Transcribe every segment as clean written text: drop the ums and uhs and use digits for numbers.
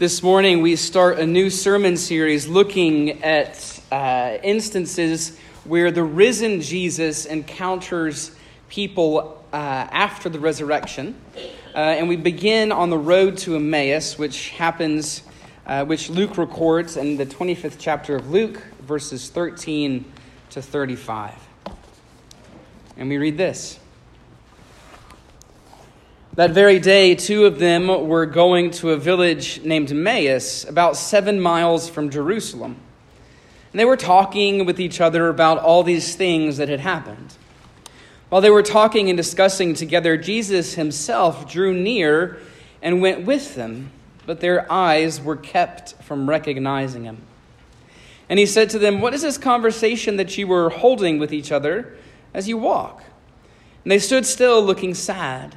This morning we start a new sermon series looking at instances where the risen Jesus encounters people after the resurrection. And we begin on the road to Emmaus, which happens, which Luke records in the 25th chapter of Luke, verses 13 to 35. And we read this. That very day, two of them were going to a village named Emmaus, about 7 miles from Jerusalem. And they were talking with each other about all these things that had happened. While they were talking and discussing together, Jesus himself drew near and went with them, but their eyes were kept from recognizing him. And he said to them, "What is this conversation that you were holding with each other as you walk?" And they stood still, looking sad.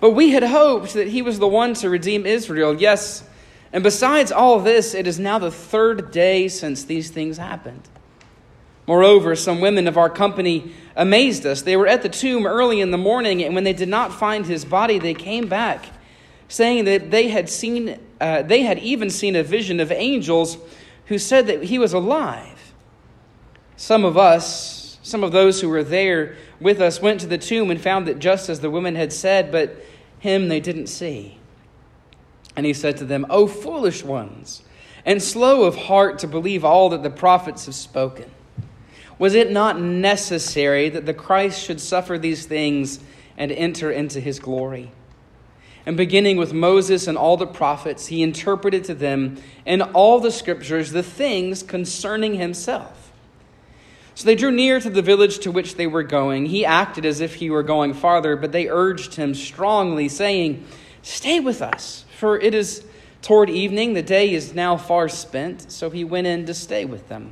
But we had hoped that he was the one to redeem Israel. Yes, and besides all this, it is now the third day since these things happened. Moreover, some women of our company amazed us. They were at the tomb early in the morning, and when they did not find his body, they came back, saying that they had even seen a vision of angels who said that he was alive. Some of those who were there with us went to the tomb and found that just as the women had said, but him they didn't see." And he said to them, "O foolish ones, and slow of heart to believe all that the prophets have spoken. Was it not necessary that the Christ should suffer these things and enter into his glory?" And beginning with Moses and all the prophets, he interpreted to them in all the scriptures the things concerning himself. So they drew near to the village to which they were going. He acted as if he were going farther, but they urged him strongly, saying, "Stay with us, for it is toward evening. The day is now far spent." So he went in to stay with them.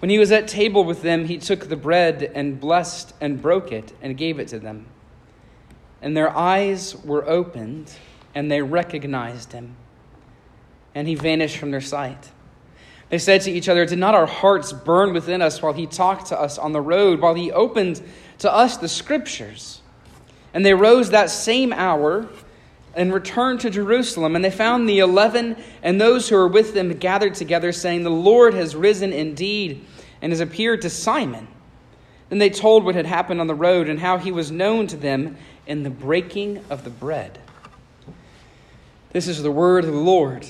When he was at table with them, he took the bread and blessed and broke it and gave it to them. And their eyes were opened, and they recognized him. And he vanished from their sight. They said to each other, "Did not our hearts burn within us while he talked to us on the road, while he opened to us the scriptures?" And they rose that same hour and returned to Jerusalem. And they found the 11 and those who were with them gathered together, saying, "The Lord has risen indeed and has appeared to Simon." Then they told what had happened on the road and how he was known to them in the breaking of the bread. This is the word of the Lord.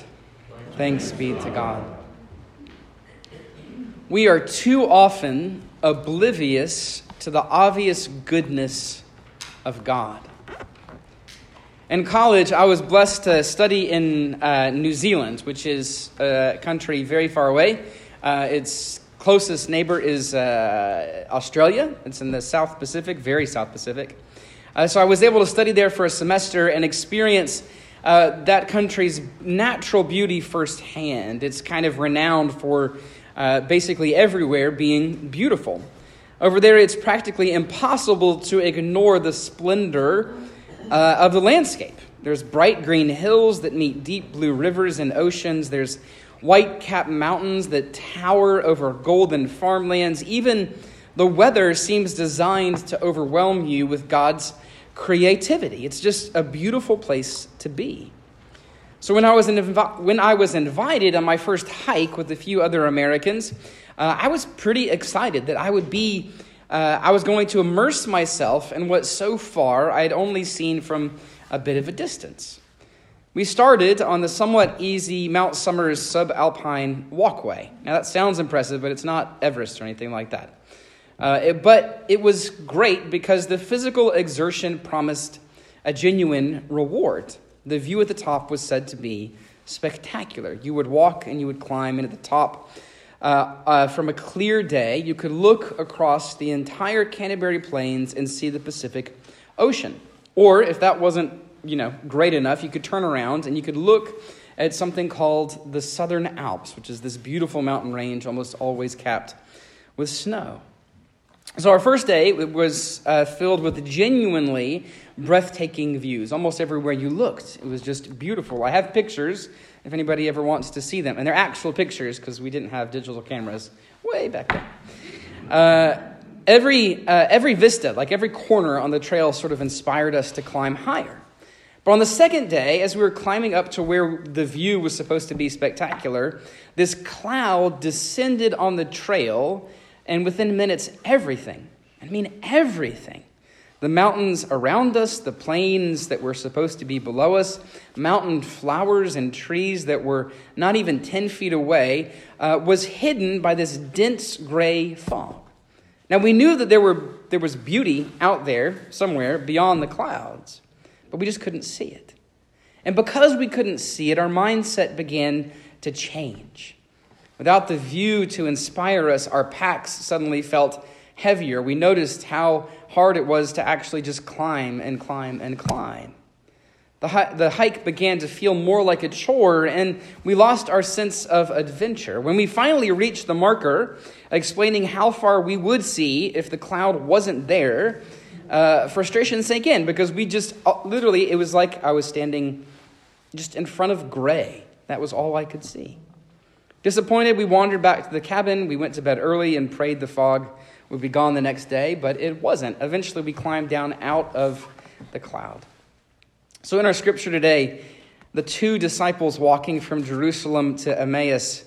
Thanks be to God. We are too often oblivious to the obvious goodness of God. In college, I was blessed to study in New Zealand, which is a country very far away. Its closest neighbor is Australia. It's in the South Pacific, very South Pacific. So I was able to study there for a semester and experience that country's natural beauty firsthand. It's kind of renowned for basically everywhere being beautiful. Over there, it's practically impossible to ignore the splendor of the landscape. There's bright green hills that meet deep blue rivers and oceans. There's white-capped mountains that tower over golden farmlands. Even the weather seems designed to overwhelm you with God's creativity. It's just a beautiful place to be. So when I was invited on my first hike with a few other Americans, I was pretty excited that I was going to immerse myself in what so far I had only seen from a bit of a distance. We started on the somewhat easy Mount Summers subalpine walkway. Now that sounds impressive, but it's not Everest or anything like that. But it was great because the physical exertion promised a genuine reward. The view at the top was said to be spectacular. You would walk and you would climb, and at the top, from a clear day, you could look across the entire Canterbury Plains and see the Pacific Ocean. Or if that wasn't, great enough, you could turn around and you could look at something called the Southern Alps, which is this beautiful mountain range almost always capped with snow. So our first day was filled with genuinely breathtaking views. Almost everywhere you looked, it was just beautiful. I have pictures if anybody ever wants to see them. And they're actual pictures because we didn't have digital cameras way back then. Every vista, like every corner on the trail sort of inspired us to climb higher. But on the second day, as we were climbing up to where the view was supposed to be spectacular, this cloud descended on the trail. And within minutes, everything, I mean everything, the mountains around us, the plains that were supposed to be below us, mountain flowers and trees that were not even 10 feet away, was hidden by this dense gray fog. Now, we knew that there was beauty out there somewhere beyond the clouds, but we just couldn't see it. And because we couldn't see it, our mindset began to change. Without the view to inspire us, our packs suddenly felt heavier. We noticed how hard it was to actually just climb and climb and climb. The hike began to feel more like a chore, and we lost our sense of adventure. When we finally reached the marker, explaining how far we would see if the cloud wasn't there, frustration sank in because we just literally, it was like I was standing just in front of gray. That was all I could see. Disappointed, we wandered back to the cabin. We went to bed early and prayed the fog would be gone the next day, but it wasn't. Eventually, we climbed down out of the cloud. So in our scripture today, the two disciples walking from Jerusalem to Emmaus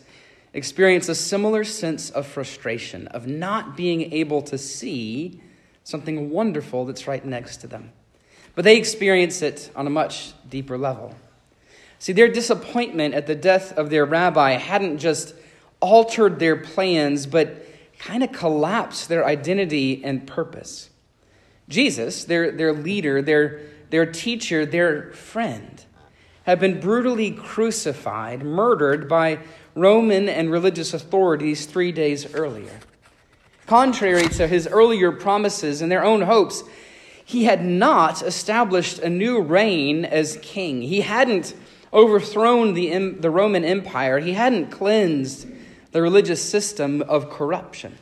experience a similar sense of frustration, of not being able to see something wonderful that's right next to them. But they experience it on a much deeper level. See, their disappointment at the death of their rabbi hadn't just altered their plans, but kind of collapsed their identity and purpose. Jesus, their leader, their teacher, their friend, had been brutally crucified, murdered by Roman and religious authorities 3 days earlier. Contrary to his earlier promises and their own hopes, he had not established a new reign as king. He hadn't overthrown the Roman Empire. He hadn't cleansed the religious system of corruption.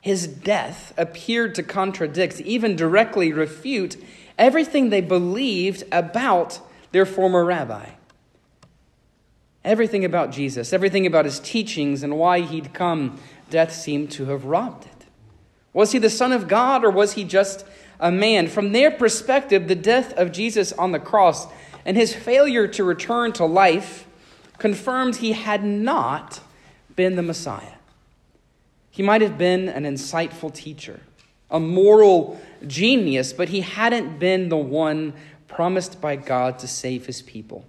His death appeared to contradict, even directly refute, everything they believed about their former rabbi. Everything about Jesus, everything about his teachings and why he'd come, death seemed to have robbed it. Was he the Son of God or was he just a man? From their perspective, the death of Jesus on the cross and his failure to return to life confirmed he had not been the Messiah. He might have been an insightful teacher, a moral genius, but he hadn't been the one promised by God to save his people.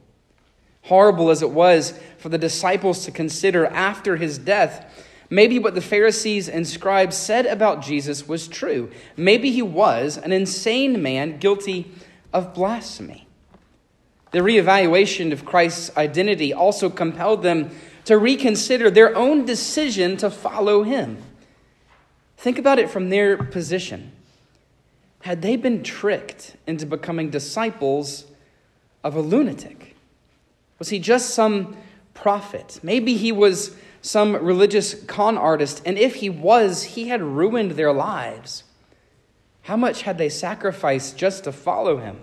Horrible as it was for the disciples to consider after his death, maybe what the Pharisees and scribes said about Jesus was true. Maybe he was an insane man guilty of blasphemy. The reevaluation of Christ's identity also compelled them to reconsider their own decision to follow him. Think about it from their position. Had they been tricked into becoming disciples of a lunatic? Was he just some prophet? Maybe he was some religious con artist, and if he was, he had ruined their lives. How much had they sacrificed just to follow him?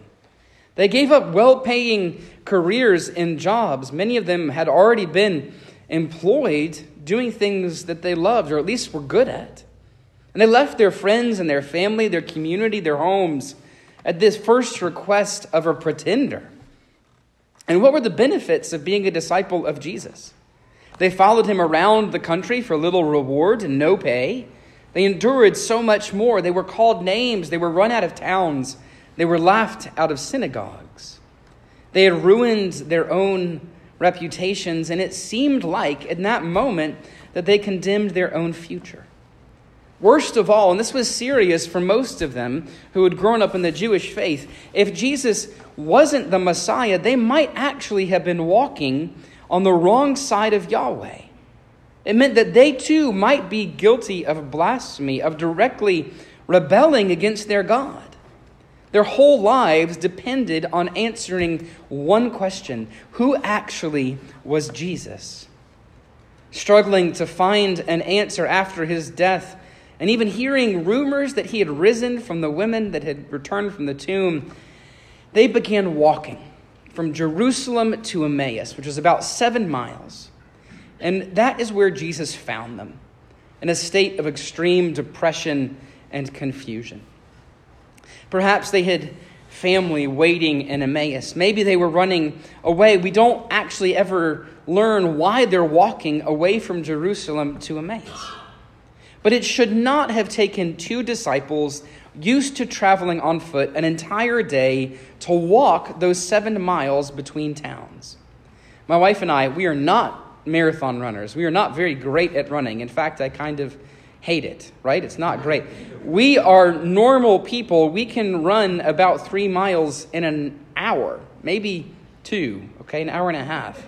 They gave up well-paying careers and jobs. Many of them had already been employed doing things that they loved or at least were good at. And they left their friends and their family, their community, their homes at this first request of a pretender. And what were the benefits of being a disciple of Jesus? They followed him around the country for little reward and no pay. They endured so much more. They were called names. They were run out of towns. They were laughed out of synagogues. They had ruined their own reputations, and it seemed like in that moment that they condemned their own future. Worst of all, and this was serious for most of them who had grown up in the Jewish faith, if Jesus wasn't the Messiah, they might actually have been walking on the wrong side of Yahweh. It meant that they too might be guilty of blasphemy, of directly rebelling against their God. Their whole lives depended on answering one question: who actually was Jesus? Struggling to find an answer after his death, and even hearing rumors that he had risen from the women that had returned from the tomb, they began walking from Jerusalem to Emmaus, which was about 7 miles. And that is where Jesus found them, in a state of extreme depression and confusion. Perhaps they had family waiting in Emmaus. Maybe they were running away. We don't actually ever learn why they're walking away from Jerusalem to Emmaus. But it should not have taken two disciples used to traveling on foot an entire day to walk those 7 miles between towns. My wife and I, we are not marathon runners. We are not very great at running. In fact, I kind of hate it, right? It's not great. We are normal people. We can run about 3 miles in an hour, maybe two, okay, an hour and a half.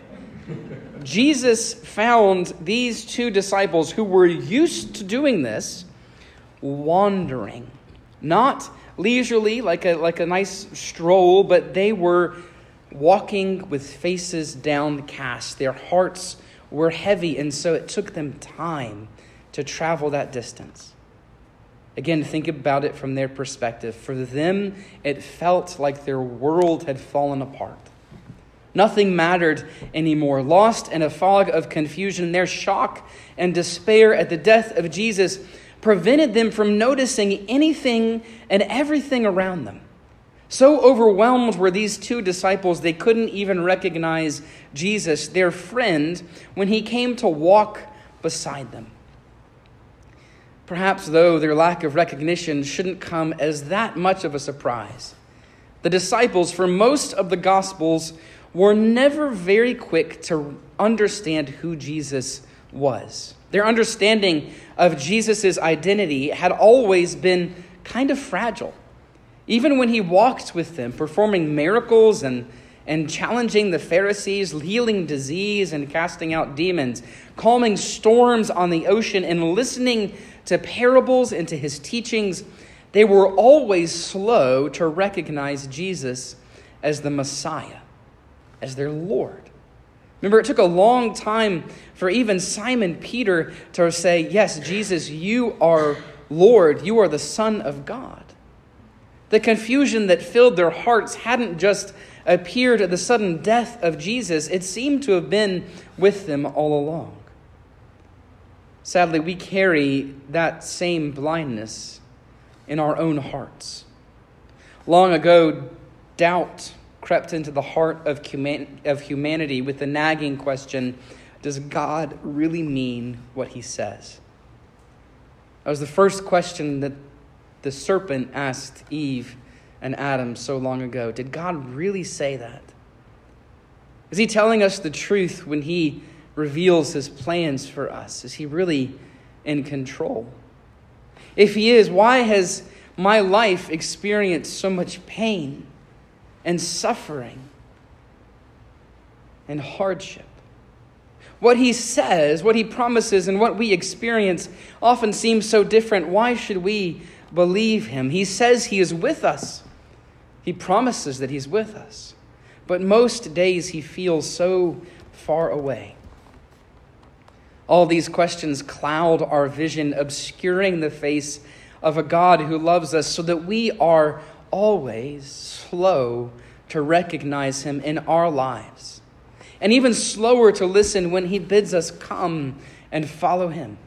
Jesus found these two disciples who were used to doing this, wandering, not leisurely like a nice stroll, but they were walking with faces downcast. Their hearts were heavy, and so it took them time to travel that distance. Again, think about it from their perspective. For them, it felt like their world had fallen apart. Nothing mattered anymore. Lost in a fog of confusion, their shock and despair at the death of Jesus prevented them from noticing anything and everything around them. So overwhelmed were these two disciples, they couldn't even recognize Jesus, their friend, when he came to walk beside them. Perhaps, though, their lack of recognition shouldn't come as that much of a surprise. The disciples, for most of the Gospels, were never very quick to understand who Jesus was. Their understanding of Jesus' identity had always been kind of fragile. Even when he walked with them, performing miracles and challenging the Pharisees, healing disease and casting out demons, calming storms on the ocean, and listening to parables and to his teachings, they were always slow to recognize Jesus as the Messiah, as their Lord. Remember, it took a long time for even Simon Peter to say, "Yes, Jesus, you are Lord. You are the Son of God." The confusion that filled their hearts hadn't just appeared at the sudden death of Jesus. It seemed to have been with them all along. Sadly, we carry that same blindness in our own hearts. Long ago, doubt crept into the heart of humanity with the nagging question, does God really mean what he says? That was the first question that the serpent asked Eve and Adam so long ago. Did God really say that? Is he telling us the truth when he reveals his plans for us? Is he really in control? If he is, why has my life experienced so much pain and suffering and hardship? What he says, what he promises, and what we experience often seems so different. Why should we believe him? He says he is with us. He promises that he's with us. But most days he feels so far away. All these questions cloud our vision, obscuring the face of a God who loves us, so that we are always slow to recognize him in our lives, and even slower to listen when he bids us come and follow him.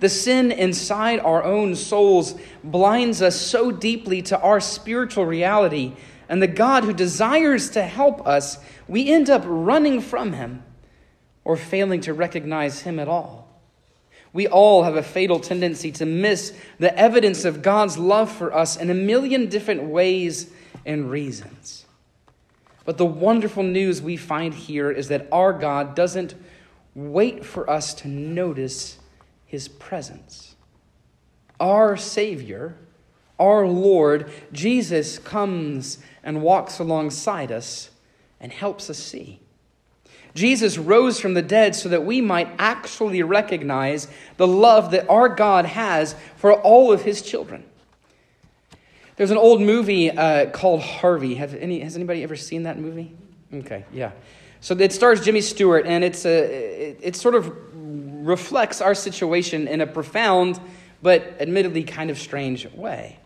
The sin inside our own souls blinds us so deeply to our spiritual reality, and the God who desires to help us, we end up running from him or failing to recognize him at all. We all have a fatal tendency to miss the evidence of God's love for us in a million different ways and reasons. But the wonderful news we find here is that our God doesn't wait for us to notice his presence. Our Savior, our Lord, Jesus comes and walks alongside us and helps us see. Jesus rose from the dead so that we might actually recognize the love that our God has for all of his children. There's an old movie called Harvey. Has anybody ever seen that movie? Okay, yeah. So it stars Jimmy Stewart, and it sort of reflects our situation in a profound but admittedly kind of strange way.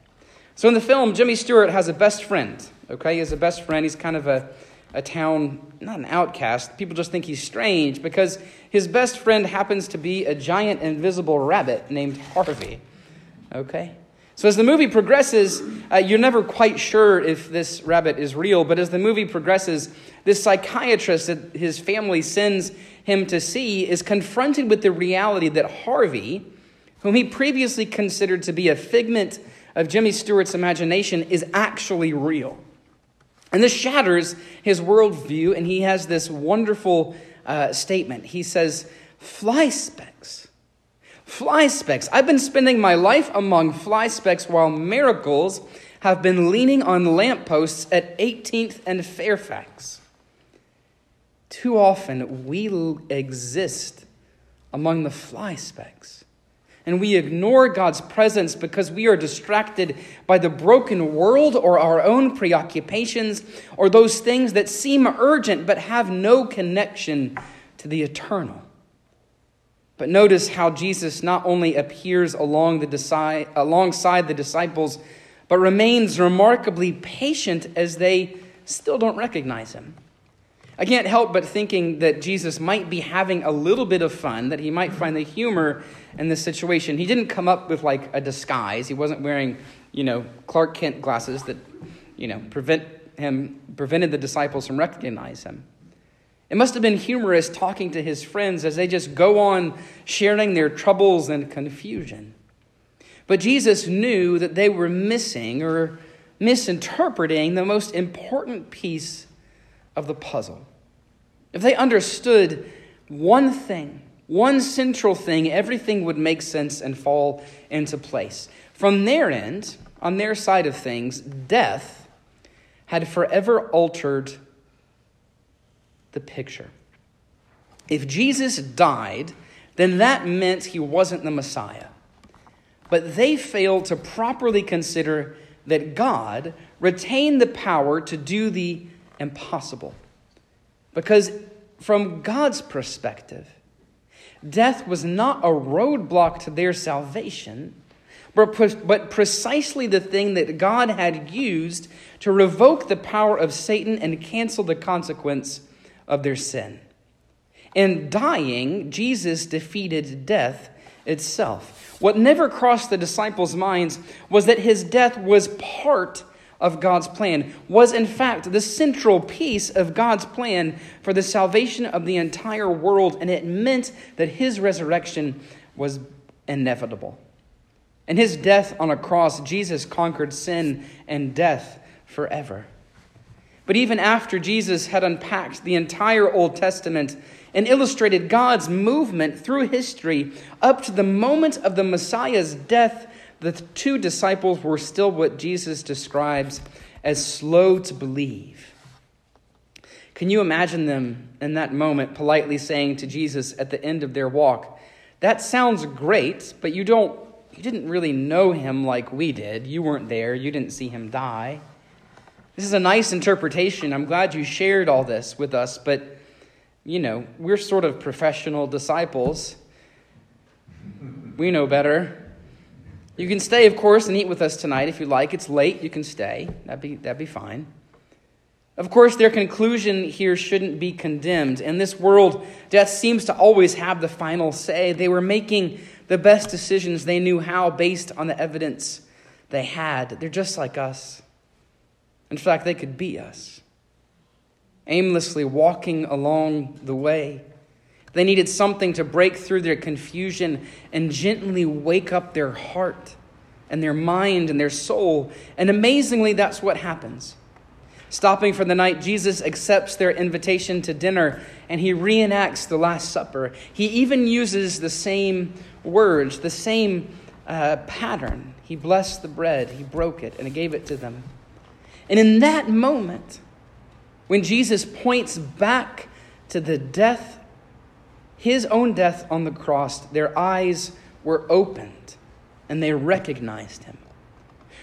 So in the film, Jimmy Stewart has a best friend, okay? He has a best friend. He's kind of a town, not an outcast. People just think he's strange because his best friend happens to be a giant invisible rabbit named Harvey, okay? So as the movie progresses, you're never quite sure if this rabbit is real, but as the movie progresses, this psychiatrist that his family sends him to see is confronted with the reality that Harvey, whom he previously considered to be a figment of Jimmy Stewart's imagination, is actually real. And this shatters his worldview, and he has this wonderful statement. He says, "Fly specks. Fly specks. I've been spending my life among fly specks while miracles have been leaning on lampposts at 18th and Fairfax. Too often we exist among the fly specks, and we ignore God's presence because we are distracted by the broken world or our own preoccupations or those things that seem urgent but have no connection to the eternal." But notice how Jesus not only appears alongside the disciples, but remains remarkably patient as they still don't recognize him. I can't help but thinking that Jesus might be having a little bit of fun, that he might find the humor in this situation. He didn't come up with like a disguise. He wasn't wearing, Clark Kent glasses that, prevented the disciples from recognizing him. It must have been humorous talking to his friends as they just go on sharing their troubles and confusion. But Jesus knew that they were missing or misinterpreting the most important piece of the puzzle. If they understood one thing, one central thing, everything would make sense and fall into place. From their end, on their side of things, death had forever altered the picture. If Jesus died, then that meant he wasn't the Messiah. But they failed to properly consider that God retained the power to do the impossible. Because from God's perspective, death was not a roadblock to their salvation, but precisely the thing that God had used to revoke the power of Satan and cancel the consequence of their sin. In dying, Jesus defeated death itself. What never crossed the disciples' minds was that his death was part of God's plan, was in fact the central piece of God's plan for the salvation of the entire world, and it meant that his resurrection was inevitable. In his death on a cross, Jesus conquered sin and death forever. But even after Jesus had unpacked the entire Old Testament and illustrated God's movement through history, up to the moment of the Messiah's death, the two disciples were still what Jesus describes as slow to believe. Can you imagine them in that moment politely saying to Jesus at the end of their walk, "That sounds great, but you didn't really know him like we did. You weren't there. You didn't see him die. This is a nice interpretation. I'm glad you shared all this with us, but, we're sort of professional disciples. We know better. You can stay, of course, and eat with us tonight if you like. It's late. You can stay. That'd be fine." Of course, their conclusion here shouldn't be condemned. In this world, death seems to always have the final say. They were making the best decisions they knew how based on the evidence they had. They're just like us. In fact, they could be us, aimlessly walking along the way. They needed something to break through their confusion and gently wake up their heart and their mind and their soul. And amazingly, that's what happens. Stopping for the night, Jesus accepts their invitation to dinner, and he reenacts the Last Supper. He even uses the same words, the same pattern. He blessed the bread, he broke it, and he gave it to them. And in that moment, when Jesus points back to the death, his own death on the cross, their eyes were opened and they recognized him.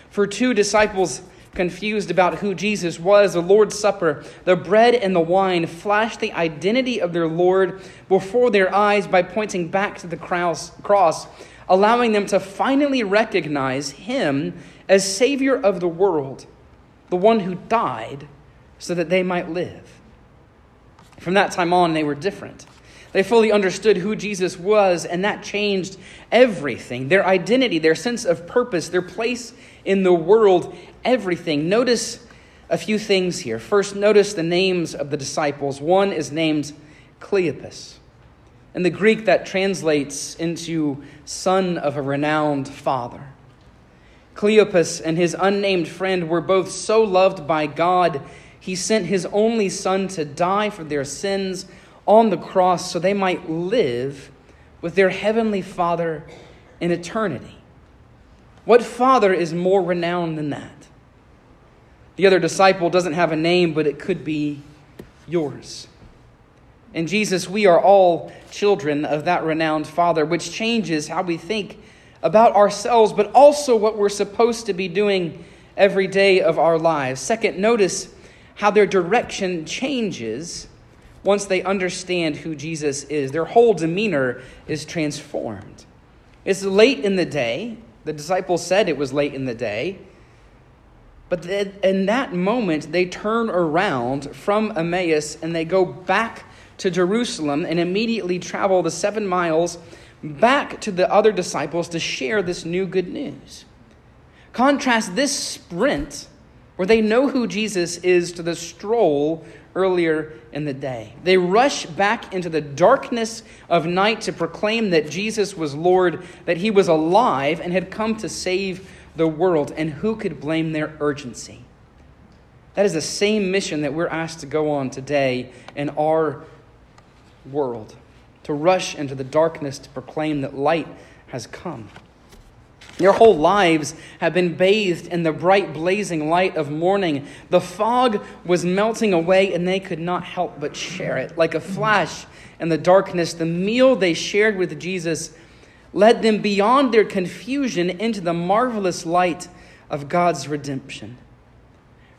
For two disciples, confused about who Jesus was, the Lord's Supper, the bread and the wine, flashed the identity of their Lord before their eyes by pointing back to the cross, allowing them to finally recognize him as Savior of the world, the one who died so that they might live. From that time on, they were different. They fully understood who Jesus was, and that changed everything. Their identity, their sense of purpose, their place in the world, everything. Notice a few things here. First, notice the names of the disciples. One is named Cleopas. In the Greek, that translates into son of a renowned father. Cleopas and his unnamed friend were both so loved by God, he sent his only son to die for their sins on the cross so they might live with their heavenly Father in eternity. What father is more renowned than that? The other disciple doesn't have a name, but it could be yours. In Jesus, we are all children of that renowned Father, which changes how we think about ourselves, but also what we're supposed to be doing every day of our lives. Second, notice how their direction changes once they understand who Jesus is. Their whole demeanor is transformed. It's late in the day. The disciples said it was late in the day. But in that moment, they turn around from Emmaus and they go back to Jerusalem and immediately travel the 7 miles back to the other disciples to share this new good news. Contrast this sprint, where they know who Jesus is, to the stroll earlier in the day. They rush back into the darkness of night to proclaim that Jesus was Lord, that he was alive and had come to save the world. And who could blame their urgency? That is the same mission that we're asked to go on today in our world, to rush into the darkness to proclaim that light has come. Their whole lives have been bathed in the bright, blazing light of morning. The fog was melting away, and they could not help but share it. Like a flash in the darkness, the meal they shared with Jesus led them beyond their confusion into the marvelous light of God's redemption.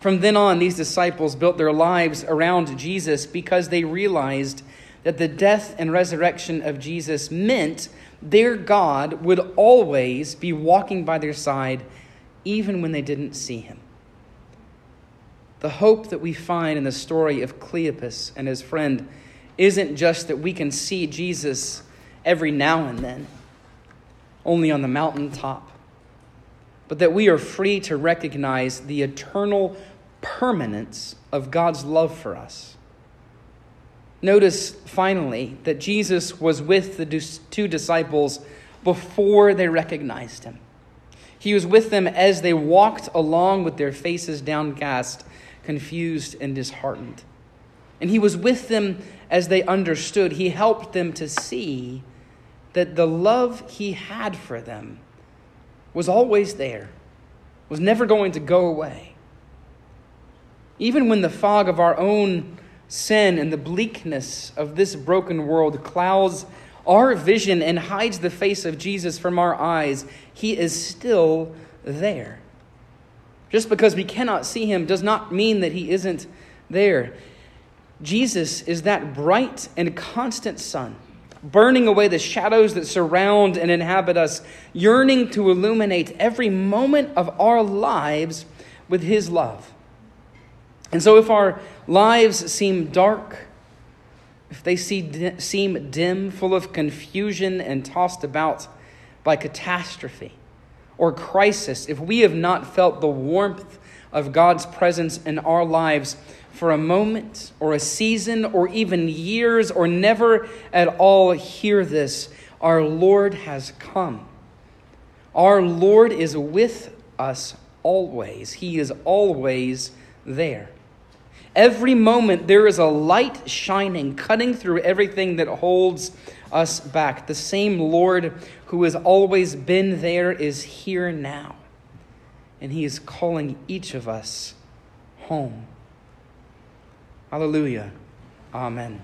From then on, these disciples built their lives around Jesus because they realized that the death and resurrection of Jesus meant their God would always be walking by their side, even when they didn't see him. The hope that we find in the story of Cleopas and his friend isn't just that we can see Jesus every now and then, only on the mountaintop, but that we are free to recognize the eternal permanence of God's love for us. Notice, finally, that Jesus was with the two disciples before they recognized him. He was with them as they walked along with their faces downcast, confused and disheartened. And he was with them as they understood. He helped them to see that the love he had for them was always there, was never going to go away. Even when the fog of our own sin and the bleakness of this broken world clouds our vision and hides the face of Jesus from our eyes, he is still there. Just because we cannot see him does not mean that he isn't there. Jesus is that bright and constant sun, burning away the shadows that surround and inhabit us, yearning to illuminate every moment of our lives with his love. And so if our lives seem dark, if they seem dim, full of confusion and tossed about by catastrophe or crisis, if we have not felt the warmth of God's presence in our lives for a moment or a season or even years or never at all, hear this: our Lord has come. Our Lord is with us always. He is always there. Every moment there is a light shining, cutting through everything that holds us back. The same Lord who has always been there is here now, and he is calling each of us home. Hallelujah. Amen.